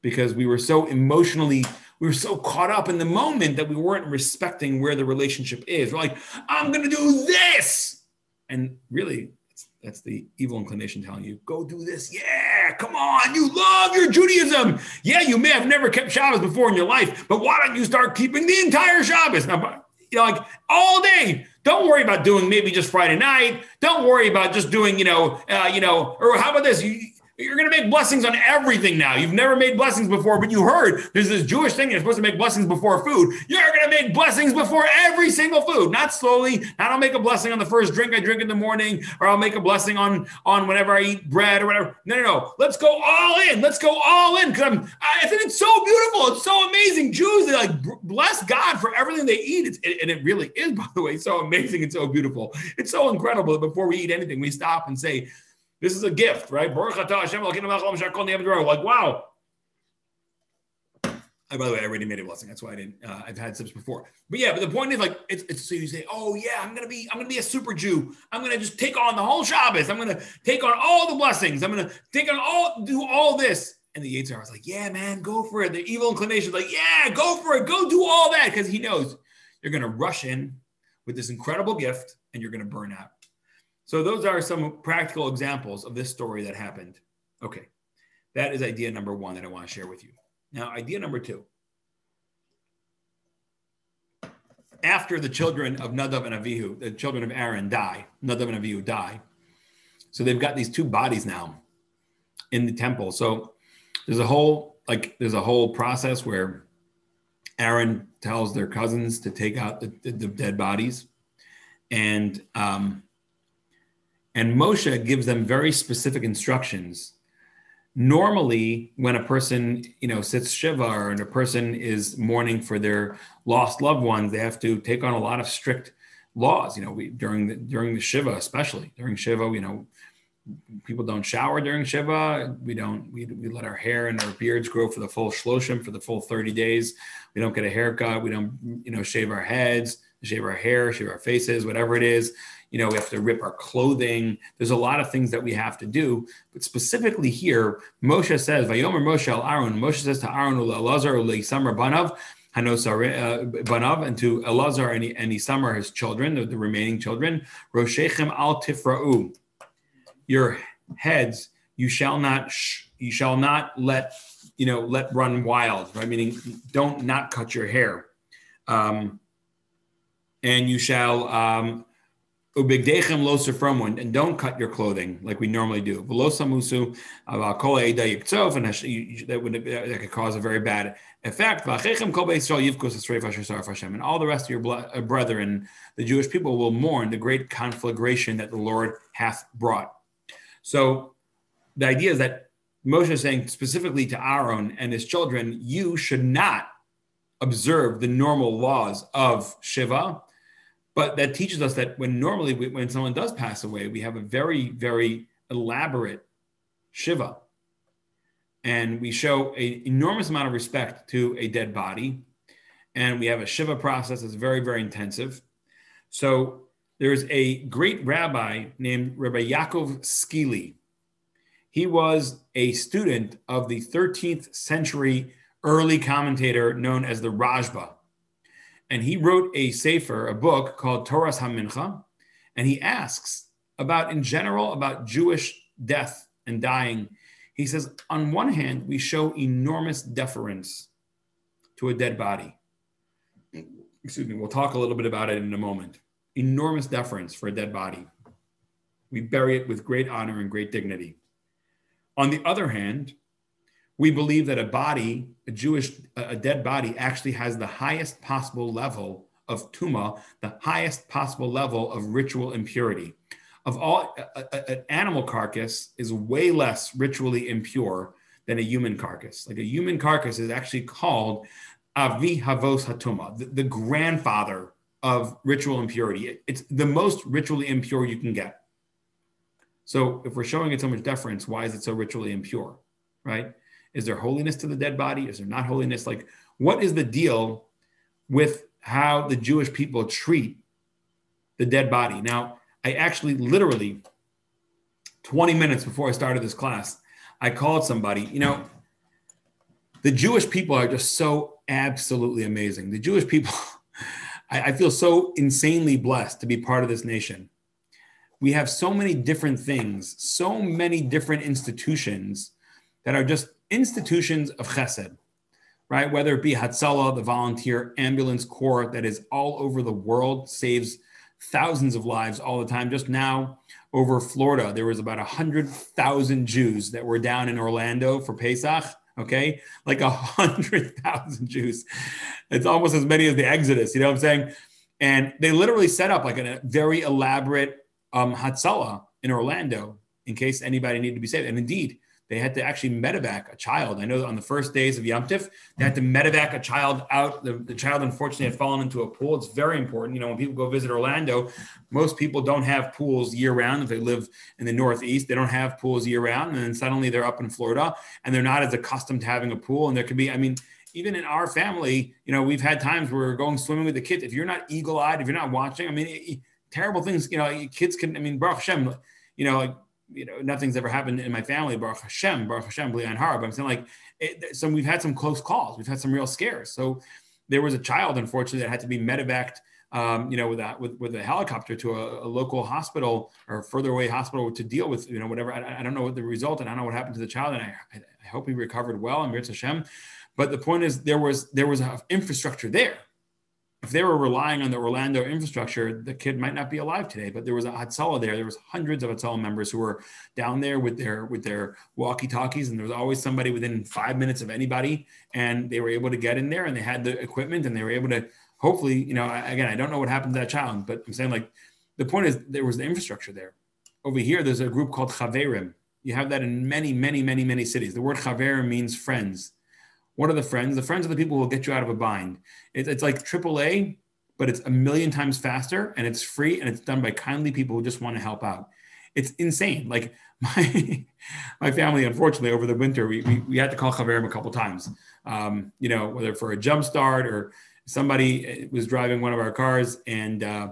Because we were so emotionally, we were so caught up in the moment that we weren't respecting where the relationship is. We're like, I'm going to do this. And really, it's, that's the evil inclination telling you, go do this. Yeah, come on. You love your Judaism. Yeah, you may have never kept Shabbos before in your life, but why don't you start keeping the entire Shabbos? Now, you know, like all day. Don't worry about doing maybe just Friday night. Don't worry about just doing, you know, uh, you know, or how about this? You, You're going to make blessings on everything now. You've never made blessings before, but you heard there's this Jewish thing you're supposed to make blessings before food. You're going to make blessings before every single food. Not slowly. Not I'll make a blessing on the first drink I drink in the morning, or I'll make a blessing on, on whenever I eat bread or whatever. No, no, no. Let's go all in. Let's go all in. Because I'm, I think it's so beautiful. It's so amazing. Jews, they like bless God for everything they eat. It's, and it really is, by the way, so amazing and so beautiful. It's so incredible that before we eat anything, we stop and say, this is a gift, right? Like, wow. I, by the way, I already made a blessing. That's why I didn't, uh, I've had sips before. But yeah, but the point is like, it's, it's so you say, oh yeah, I'm going to be, I'm going to be a super Jew. I'm going to just take on the whole Shabbos. I'm going to take on all the blessings. I'm going to take on all, do all this. And the Yetzer Hara was like, yeah, man, go for it. The evil inclination is like, yeah, go for it. Go do all that. Because he knows you're going to rush in with this incredible gift and you're going to burn out. So those are some practical examples of this story that happened. Okay, that is idea number one that I want to share with you. Now, idea number two. After the children of Nadav and Avihu, the children of Aaron die, Nadav and Avihu die. So they've got these two bodies now in the temple. So there's a whole, like, there's a whole process where Aaron tells their cousins to take out the, the, the dead bodies. And, um, And Moshe gives them very specific instructions. Normally, when a person, you know, sits shiva or and a person is mourning for their lost loved ones, they have to take on a lot of strict laws. You know, we, during the during the shiva, especially during shiva, you know, people don't shower during shiva. We don't. We, we let our hair and our beards grow for the full shloshim, for the full thirty days. We don't get a haircut. We don't, you know, shave our heads, shave our hair, shave our faces, whatever it is. You know, we have to rip our clothing. There's a lot of things that we have to do. But specifically here, Moshe says, Vayomer Moshe al Aaron. Moshe says to Aaron, Elazar, Leisamar Banav, Hanosar Banav, and to Elazar and Isamar, his children, the, the remaining children, Roshechem al Tifra'u. Your heads, you shall not, sh- you shall not let, you know, let run wild, right? Meaning, don't not cut your hair. Um, and you shall... Um, Ubigdechem lo sefromon, and don't cut your clothing like we normally do. Velosamusu kol eidah yiktsof, and that would that could cause a very bad effect. V'achechem kol be'Yisrael yivkos esreif asher saraf Hashem, and all the rest of your brethren, the Jewish people, will mourn the great conflagration that the Lord hath brought. So the idea is that Moshe is saying specifically to Aaron and his children, you should not observe the normal laws of Shiva. But that teaches us that when normally, we, when someone does pass away, we have a very, very elaborate shiva. And we show an enormous amount of respect to a dead body. And we have a shiva process that's very, very intensive. So there's a great rabbi named Rabbi Yaakov Skili. He was a student of the thirteenth century early commentator known as the Rajba. And he wrote a sefer, a book called Toras HaMincha, and he asks about, in general, about Jewish death and dying. He says, on one hand, we show enormous deference to a dead body. Excuse me, we'll talk a little bit about it in a moment. Enormous deference for a dead body. We bury it with great honor and great dignity. On the other hand, we believe that a body, a Jewish, a dead body actually has the highest possible level of tumah, the highest possible level of ritual impurity. Of all, a, a, an animal carcass is way less ritually impure than a human carcass. Like a human carcass is actually called avi havos hatumah, the, the grandfather of ritual impurity. It, it's the most ritually impure you can get. So if we're showing it so much deference, why is it so ritually impure, right? Is there holiness to the dead body? Is there not holiness? Like, what is the deal with how the Jewish people treat the dead body? Now, I actually literally twenty minutes before I started this class, I called somebody. You know, the Jewish people are just so absolutely amazing. The Jewish people, I, I feel so insanely blessed to be part of this nation. We have so many different things, so many different institutions that are just institutions of chesed, right? Whether it be Hatzalah, the volunteer ambulance corps that is all over the world, saves thousands of lives all the time. Just now over Florida, there was about one hundred thousand Jews that were down in Orlando for Pesach, okay? Like one hundred thousand Jews. It's almost as many as the Exodus, you know what I'm saying? And they literally set up like a very elaborate um, Hatzalah in Orlando in case anybody needed to be saved. And indeed, they had to actually medevac a child. I know that on the first days of yomtif, they had to medevac a child out. The, the child, unfortunately, had fallen into a pool. It's very important. You know, when people go visit Orlando, most people don't have pools year-round. If they live in the Northeast, they don't have pools year-round. And then suddenly they're up in Florida, and they're not as accustomed to having a pool. And there could be, I mean, even in our family, you know, we've had times where we're going swimming with the kids. If you're not eagle-eyed, if you're not watching, I mean, it, it, terrible things, you know, kids can, I mean, Baruch Hashem, you know, like, you know, nothing's ever happened in my family, Baruch Hashem, Baruch Hashem, Bli Ein Har. But I'm saying, like, it, some, we've had some close calls. We've had some real scares. So there was a child, unfortunately, that had to be medevaced, um, you know, with a, with, with a helicopter to a, a local hospital or further away hospital to deal with, you know, whatever. I, I don't know what the result, and I don't know what happened to the child. And I, I hope he recovered well, and Mirz Hashem. But the point is, there was, there was a infrastructure there. If they were relying on the Orlando infrastructure, the kid might not be alive today. But there was a Hatzalah there. There was hundreds of Hatzalah members who were down there with their with their walkie-talkies, and there was always somebody within five minutes of anybody. And they were able to get in there, and they had the equipment, and they were able to hopefully, you know, again, I don't know what happened to that child, but I'm saying, like, the point is there was the infrastructure there. Over here, there's a group called Chaverim. You have that in many, many, many, many cities. The word Chaverim means friends. What are the friends? The friends are the people who will get you out of a bind. It, it's like triple A, but it's a million times faster, and it's free, and it's done by kindly people who just want to help out. It's insane. Like my my family, unfortunately, over the winter, we we, we had to call Chaverim a couple times. Um, you know, whether for a jump start or somebody was driving one of our cars, and uh,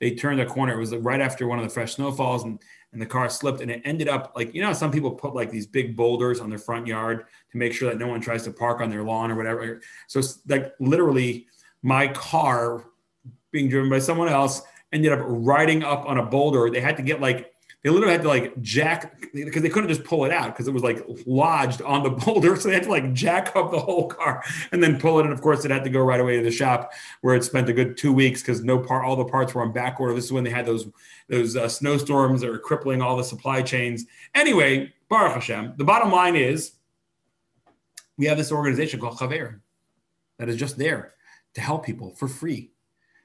they turned a corner. It was right after one of the fresh snowfalls, and and the car slipped, and it ended up like, you know, some people put like these big boulders on their front yard to make sure that no one tries to park on their lawn or whatever. So it's like literally my car being driven by someone else ended up riding up on a boulder. They had to get like, they literally had to like jack, because they couldn't just pull it out because it was like lodged on the boulder. So they had to like jack up the whole car and then pull it. And of course it had to go right away to the shop, where it spent a good two weeks because no part, all the parts were on back order. This is when they had those, those uh, snowstorms that were crippling all the supply chains. Anyway, Baruch Hashem, the bottom line is we have this organization called Chaver that is just there to help people for free.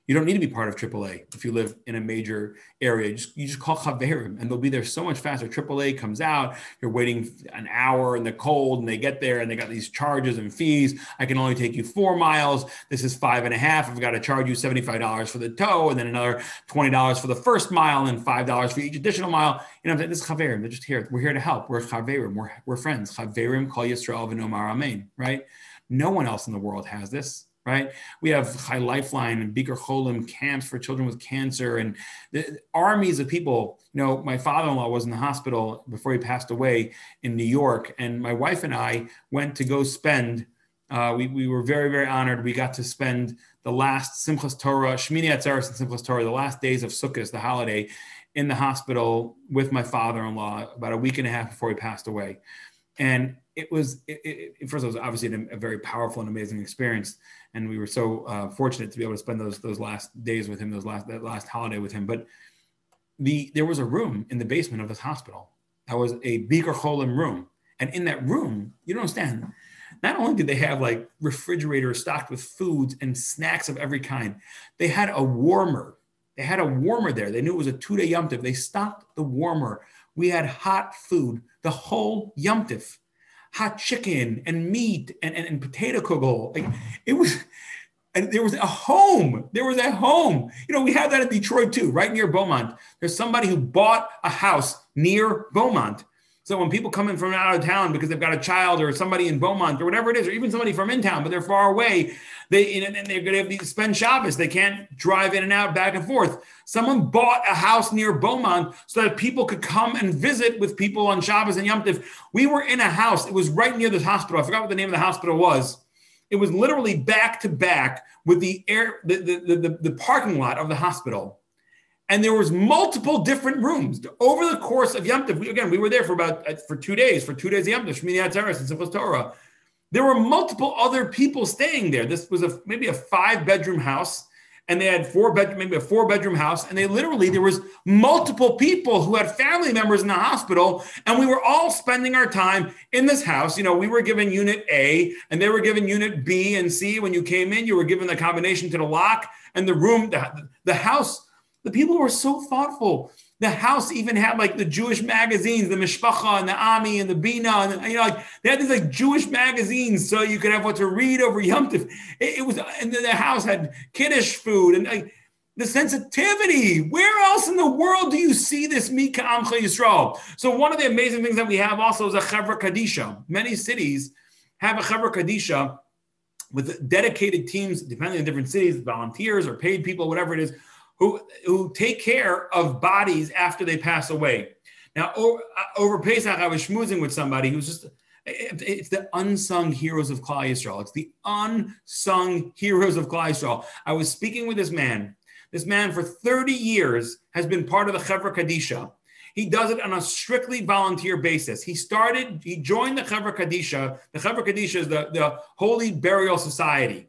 You don't need to be part of triple A if you live in a major area. You just, you just call Chaverim, and they'll be there so much faster. triple A comes out, you're waiting an hour in the cold, and they get there, and they got these charges and fees. I can only take you four miles. This is five and a half. I've got to charge you seventy-five dollars for the tow, and then another twenty dollars for the first mile, and five dollars for each additional mile. You know, I'm saying, this is Chaverim. They're just here. We're here to help. We're Chaverim. We're, we're friends. Chaverim, Klai Yisrael, v'nomar amen, right? No one else in the world has this. Right? We have High Lifeline and Biker Cholim camps for children with cancer, and the armies of people. You know, my father-in-law was in the hospital before he passed away in New York, and my wife and I went to go spend. Uh, we, we were very, very honored. We got to spend the last Simchas Torah, Shemini Atzeres and Simchas Torah, the last days of Sukkot, the holiday, in the hospital with my father-in-law about a week and a half before he passed away. And it was, it, it, first, it was obviously a, a very powerful and amazing experience. And we were so uh, fortunate to be able to spend those those last days with him, those last that last holiday with him. But the there was a room in the basement of this hospital that was a Biker Cholim room. And in that room, you don't understand, not only did they have like refrigerators stocked with foods and snacks of every kind, they had a warmer. They had a warmer there. They knew it was a two-day Yom Tov. They stocked the warmer. We had hot food, the whole Yom Tov. Hot chicken and meat and, and, and potato kugel. Like it was, and there was a home. There was a home. You know, we have that in Detroit too, right near Beaumont. There's somebody who bought a house near Beaumont. So when people come in from out of town because they've got a child or somebody in Beaumont or whatever it is, or even somebody from in town, but they're far away, they and they're going to have to spend Shabbos. They can't drive in and out, back and forth. Someone bought a house near Beaumont so that people could come and visit with people on Shabbos and yomtiv. We were in a house. It was right near this hospital. I forgot what the name of the hospital was. It was literally back to back with the air, the, the, the, the, the parking lot of the hospital. And there was multiple different rooms over the course of Yom Tov. We, again, we were there for about uh, for two days, for two days of Yom Tov, Shemini Atzeres and Simchas Torah. There were multiple other people staying there. This was a maybe a five-bedroom house, and they had four bedroom, maybe a four-bedroom house, and they literally there was multiple people who had family members in the hospital, and we were all spending our time in this house. You know, we were given Unit A, and they were given Unit B and C. When you came in, you were given the combination to the lock and the room, the, the house. The people were so thoughtful. The house even had like the Jewish magazines, the Mishpacha and the Ami and the Bina, and the, you know, like they had these like Jewish magazines, so you could have what to read over Yom Tov. It, it was, and the house had Kiddush food and like the sensitivity. Where else in the world do you see this Mika Amcha Yisrael? So one of the amazing things that we have also is a Chevra Kadisha. Many cities have a Chevra Kadisha with dedicated teams, depending on different cities, volunteers or paid people, whatever it is, Who, who take care of bodies after they pass away. Now, over, over Pesach, I was schmoozing with somebody who's just, it, it's the unsung heroes of Klai Yisrael. It's the unsung heroes of Klai Yisrael. I was speaking with this man. This man for thirty years has been part of the Chevra Kadisha. He does it on a strictly volunteer basis. He started, he joined the Chevra Kadisha. The Chevra Kadisha is the, the Holy Burial Society.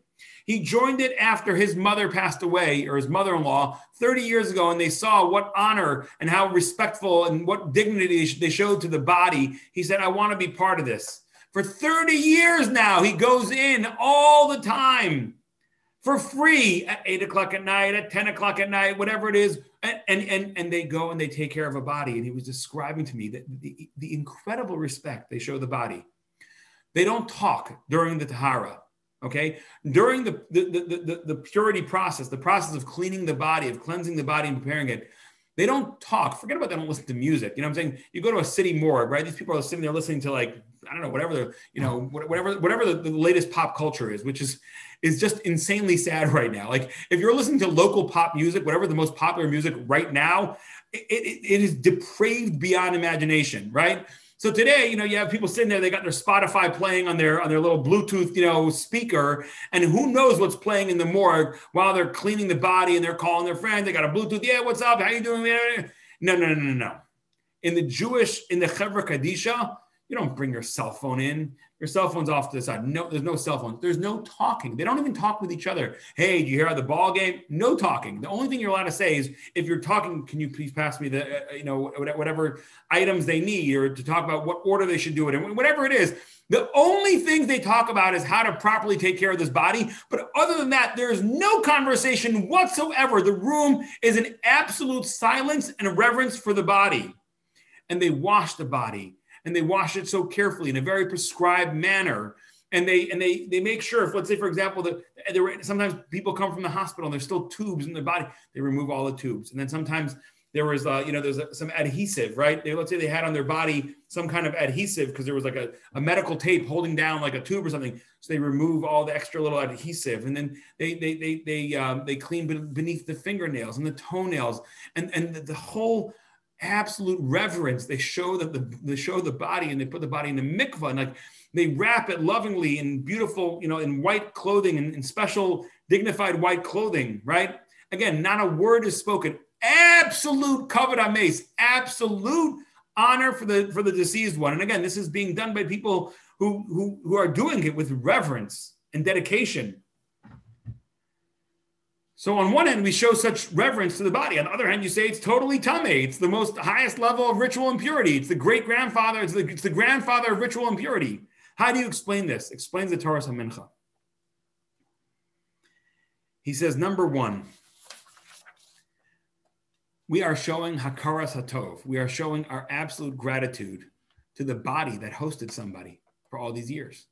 He joined it after his mother passed away, or his mother-in-law, thirty years ago, and they saw what honor and how respectful and what dignity they showed to the body. He said, I want to be part of this. For thirty years now, he goes in all the time for free at eight o'clock at night, at ten o'clock at night, whatever it is, and, and, and, and they go and they take care of a body. And he was describing to me that the, the incredible respect they show the body. They don't talk during the Tahara. Okay, during the the, the the purity process, the process of cleaning the body, of cleansing the body and preparing it, they don't talk. Forget about that. Don't listen to music. You know what I'm saying? You go to a city morgue, right? These people are sitting there listening to like, I don't know, whatever the, you know, whatever whatever the, the latest pop culture is, which is is just insanely sad right now. Like if you're listening to local pop music, whatever the most popular music right now, it it, it is depraved beyond imagination, right? So today, you know, you have people sitting there, they got their Spotify playing on their on their little Bluetooth, you know, speaker, and who knows what's playing in the morgue while they're cleaning the body and they're calling their friend. They got a Bluetooth, yeah, what's up? How you doing? No, no, no, no, no. In the Jewish, in the Chevra Kadisha, you don't bring your cell phone in. Your cell phone's off to the side. No, there's no cell phones. There's no talking. They don't even talk with each other. Hey, do you hear about the ball game? No talking. The only thing you're allowed to say is, if you're talking, can you please pass me the, uh, you know, whatever items they need, or to talk about what order they should do it in, whatever it is. The only things they talk about is how to properly take care of this body. But other than that, there is no conversation whatsoever. The room is an absolute silence and reverence for the body. And they wash the body. And they wash it so carefully in a very prescribed manner. And they and they they make sure, if, let's say, for example, that there were, sometimes people come from the hospital and there's still tubes in their body. They remove all the tubes. And then sometimes there was, uh, you know, there's a, some adhesive, right? They, let's say they had on their body some kind of adhesive because there was like a, a medical tape holding down like a tube or something. So they remove all the extra little adhesive, and then they they they they um, they clean beneath the fingernails and the toenails and and the, the whole. Absolute reverence. They show that the they show the body, and they put the body in the mikvah, and like they wrap it lovingly in beautiful, you know, in white clothing, and in, in special dignified white clothing, right? Again, not a word is spoken. Absolute kavod hameis, absolute honor for the for the deceased one. And again, this is being done by people who who who are doing it with reverence and dedication. So on one hand, we show such reverence to the body. On the other hand, you say it's totally tummy. It's the most highest level of ritual impurity. It's the great-grandfather. It's the, it's the grandfather of ritual impurity. How do you explain this? Explains the Toras HaMincha. He says, number one, we are showing hakaras hatov. We are showing our absolute gratitude to the body that hosted somebody for all these years.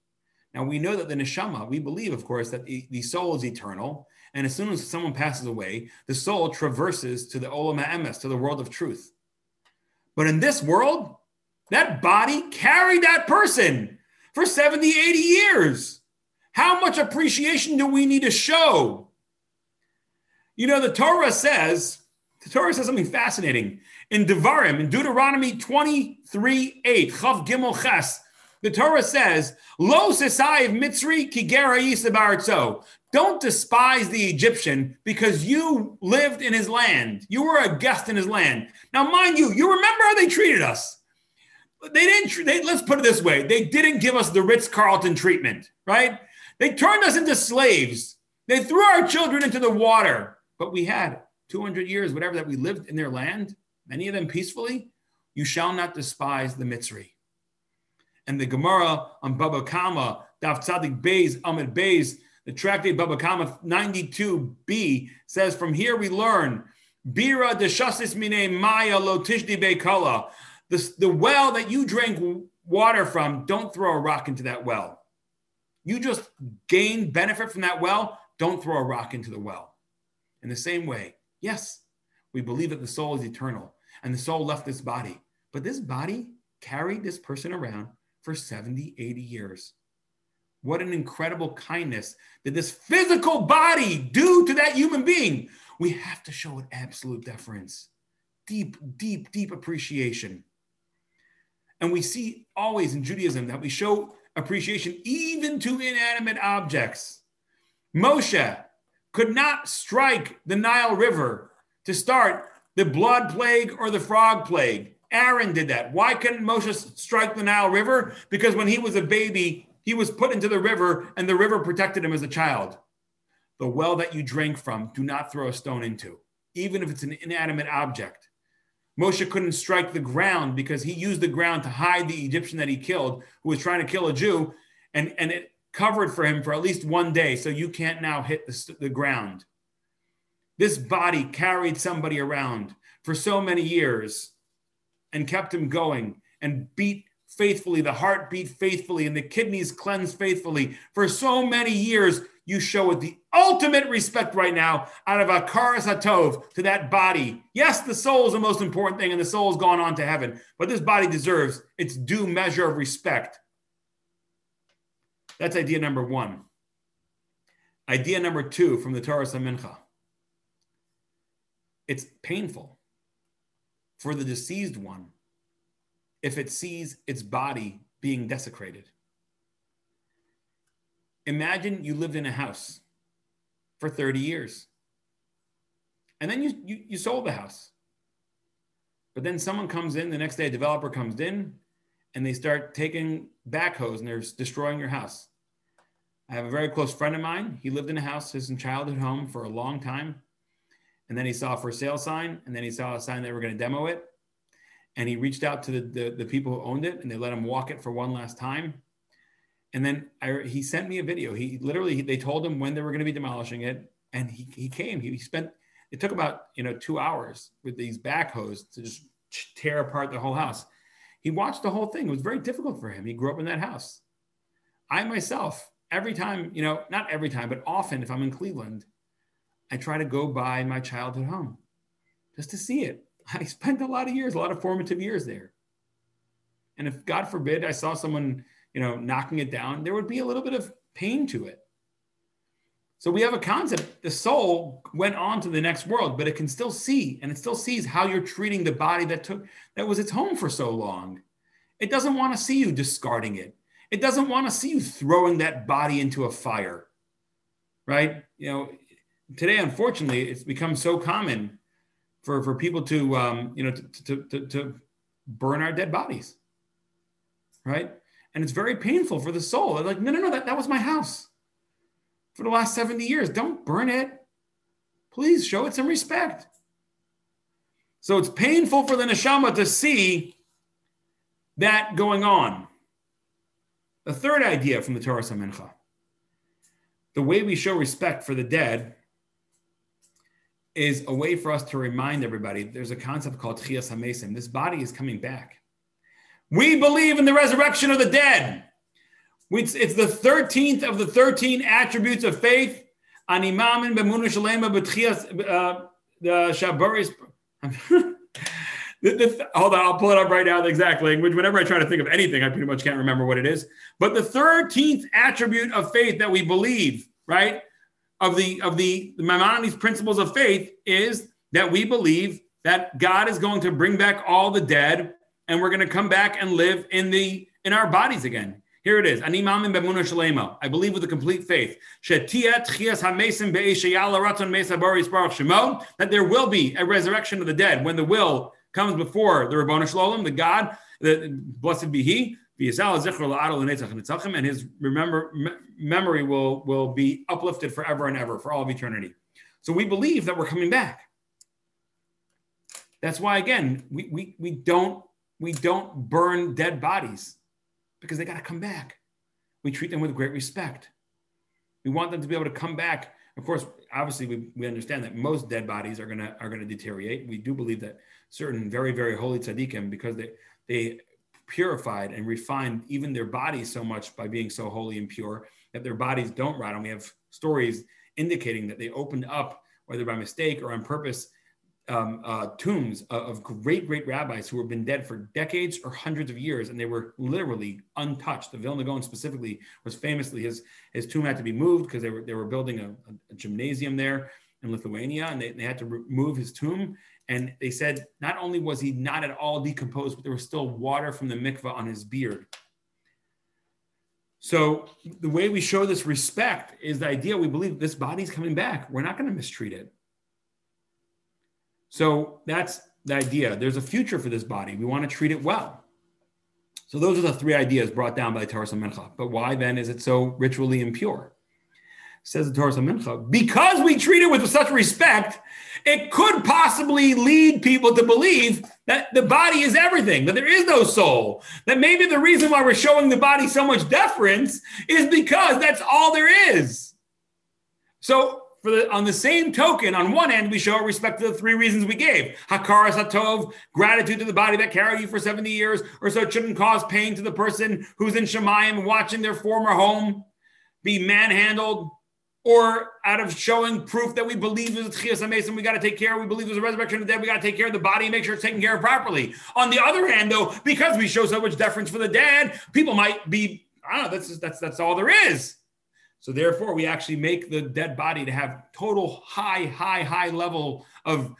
Now, we know that the neshama, we believe, of course, that the, the soul is eternal. And as soon as someone passes away, the soul traverses to the olam ha'emes, to the world of truth. But in this world, That body carried that person for seventy, eighty years. How much appreciation do we need to show? You know, the Torah says, the Torah says something fascinating. In Devarim, in Deuteronomy twenty-three eight, Chav Gimel Ches, the Torah says, Lo sesayiv Mitzri ki gera yisa ba'artso. Don't despise the Egyptian because you lived in his land. You were a guest in his land. Now, mind you, you remember how they treated us. They didn't, they, let's put it this way. They didn't give us the Ritz-Carlton treatment, right? They turned us into slaves. They threw our children into the water. But we had two hundred years, whatever, that we lived in their land, many of them peacefully. You shall not despise the Mitzri. And the Gemara on Baba Kama, Daf Tzadik Beis, Ahmed Beis, the tractate Baba Kama ninety-two b says, from here we learn, Bira de Shastis Mine Maya Lo Tishdi Bekala. The, the well that you drank water from, don't throw a rock into that well. You just gain benefit from that well, don't throw a rock into the well. In the same way, yes, we believe that the soul is eternal and the soul left this body, but this body carried this person around for seventy, eighty years. What an incredible kindness did this physical body do to that human being? We have to show it absolute deference, deep, deep, deep appreciation. And we see always in Judaism that we show appreciation even to inanimate objects. Moshe could not strike the Nile River to start the blood plague or the frog plague. Aaron did that. Why couldn't Moshe strike the Nile River? Because when he was a baby, he was put into the river and the river protected him as a child. The well that you drink from, do not throw a stone into, even if it's an inanimate object. Moshe couldn't strike the ground because he used the ground to hide the Egyptian that he killed, who was trying to kill a Jew, and, and it covered for him for at least one day, so you can't now hit the, the ground. This body carried somebody around for so many years and kept him going and beat faithfully, the heart beat faithfully, and the kidneys cleansed faithfully for so many years. You show it the ultimate respect right now out of hakaras hatov to that body. Yes, the soul is the most important thing, and the soul has gone on to heaven, but this body deserves its due measure of respect. That's idea number one. Idea number two from the Toras HaMincha. It's painful for the deceased one if it sees its body being desecrated. Imagine you lived in a house for thirty years, and then you, you, you sold the house. But then someone comes in, the next day a developer comes in, and they start taking backhoes and they're destroying your house. I have a very close friend of mine. He lived in a house, his childhood home, for a long time. And then he saw a for sale sign, and then he saw a sign they were going to demo it. And he reached out to the, the, the people who owned it, and they let him walk it for one last time. And then I, he sent me a video. He literally, he, they told him when they were going to be demolishing it. And he, he came, he spent, it took about, you know, two hours with these backhoes to just tear apart the whole house. He watched the whole thing. It was very difficult for him. He grew up in that house. I myself, every time, you know, not every time, but often if I'm in Cleveland, I try to go by my childhood home just to see it. I spent a lot of years, a lot of formative years there. And if, God forbid, I saw someone, you know, knocking it down, there would be a little bit of pain to it. So we have a concept. The soul went on to the next world, but it can still see, and it still sees how you're treating the body that took, that was its home for so long. It doesn't want to see you discarding it. It doesn't want to see you throwing that body into a fire, right? You know, today, unfortunately, it's become so common for, for people to, um, you know, to, to, to, to burn our dead bodies, right? And it's very painful for the soul. They're like, no, no, no, that, that was my house for the last seventy years. Don't burn it. Please show it some respect. So it's painful for the neshama to see that going on. The third idea from the Toras HaMincha, the way we show respect for the dead is a way for us to remind everybody there's a concept called Chiyas HaMeisim. This body is coming back. We believe in the resurrection of the dead. It's, it's the thirteenth of the thirteen attributes of faith. Animamin b'munah shalema b'tchias shabaris. The, the, hold on, I'll pull it up right now, the exact language. Whenever I try to think of anything, I pretty much can't remember what it is. But the thirteenth attribute of faith that we believe, right, of the, of the, the Maimonides principles of faith is that we believe that God is going to bring back all the dead and we're going to come back and live in the in our bodies again. Here it is. Ani mamin b'emunah shlema. I believe with a complete faith that there will be a resurrection of the dead when the will comes before the Rabbanu Shalom, the God, the blessed be He, and His remember memory will will be uplifted forever and ever for all of eternity. So we believe that we're coming back. That's why, again, we we we don't we don't burn dead bodies, because they got to come back. We treat them with great respect. We want them to be able to come back. Of course, obviously, we, we understand that most dead bodies are gonna are gonna deteriorate. We do believe that certain very, very holy tzaddikim, because they they purified and refined even their bodies so much by being so holy and pure that their bodies don't rot. And we have stories indicating that they opened up, whether by mistake or on purpose, Um, uh, tombs of, of great, great rabbis who have been dead for decades or hundreds of years, and they were literally untouched. The Vilna Gaon specifically was famously, his his tomb had to be moved because they were they were building a, a, a gymnasium there in Lithuania, and they, they had to remove his tomb. And they said not only was he not at all decomposed, but there was still water from the mikvah on his beard. So the way we show this respect is the idea we believe this body's coming back. We're not going to mistreat it. So that's the idea. There's a future for this body. We want to treat it well. So those are the three ideas brought down by the Toras HaMincha. But why then is it so ritually impure? Says the Toras HaMincha, because we treat it with such respect, it could possibly lead people to believe that the body is everything, that there is no soul, that maybe the reason why we're showing the body so much deference is because that's all there is. So For the, on the same token, on one end, we show respect to the three reasons we gave. Hakaras hatov, gratitude to the body that carried you for seventy years, or so it shouldn't cause pain to the person who's in Shemayim watching their former home be manhandled, or out of showing proof that we believe there's a Tchias HaMeisim, we got to take care, we believe there's a resurrection of the dead, we got to take care of the body, make sure it's taken care of properly. On the other hand, though, because we show so much deference for the dead, people might be, I don't know, that's just, that's that's all there is. So therefore, we actually make the dead body to have total high, high, high level of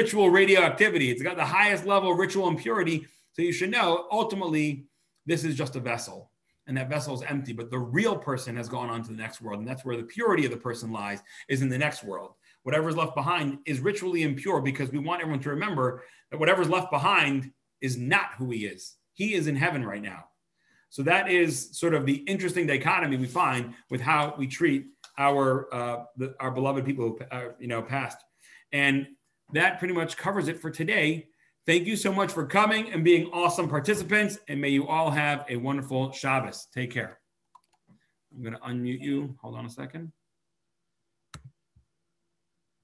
ritual radioactivity. It's got the highest level of ritual impurity. So you should know, ultimately, this is just a vessel. And that vessel is empty. But the real person has gone on to the next world. And that's where the purity of the person lies, is in the next world. Whatever's left behind is ritually impure, because we want everyone to remember that whatever's left behind is not who he is. He is in heaven right now. So that is sort of the interesting dichotomy we find with how we treat our uh, the, our beloved people who uh, you know passed, and that pretty much covers it for today. Thank you so much for coming and being awesome participants, and may you all have a wonderful Shabbos. Take care. I'm going to unmute you. Hold on a second.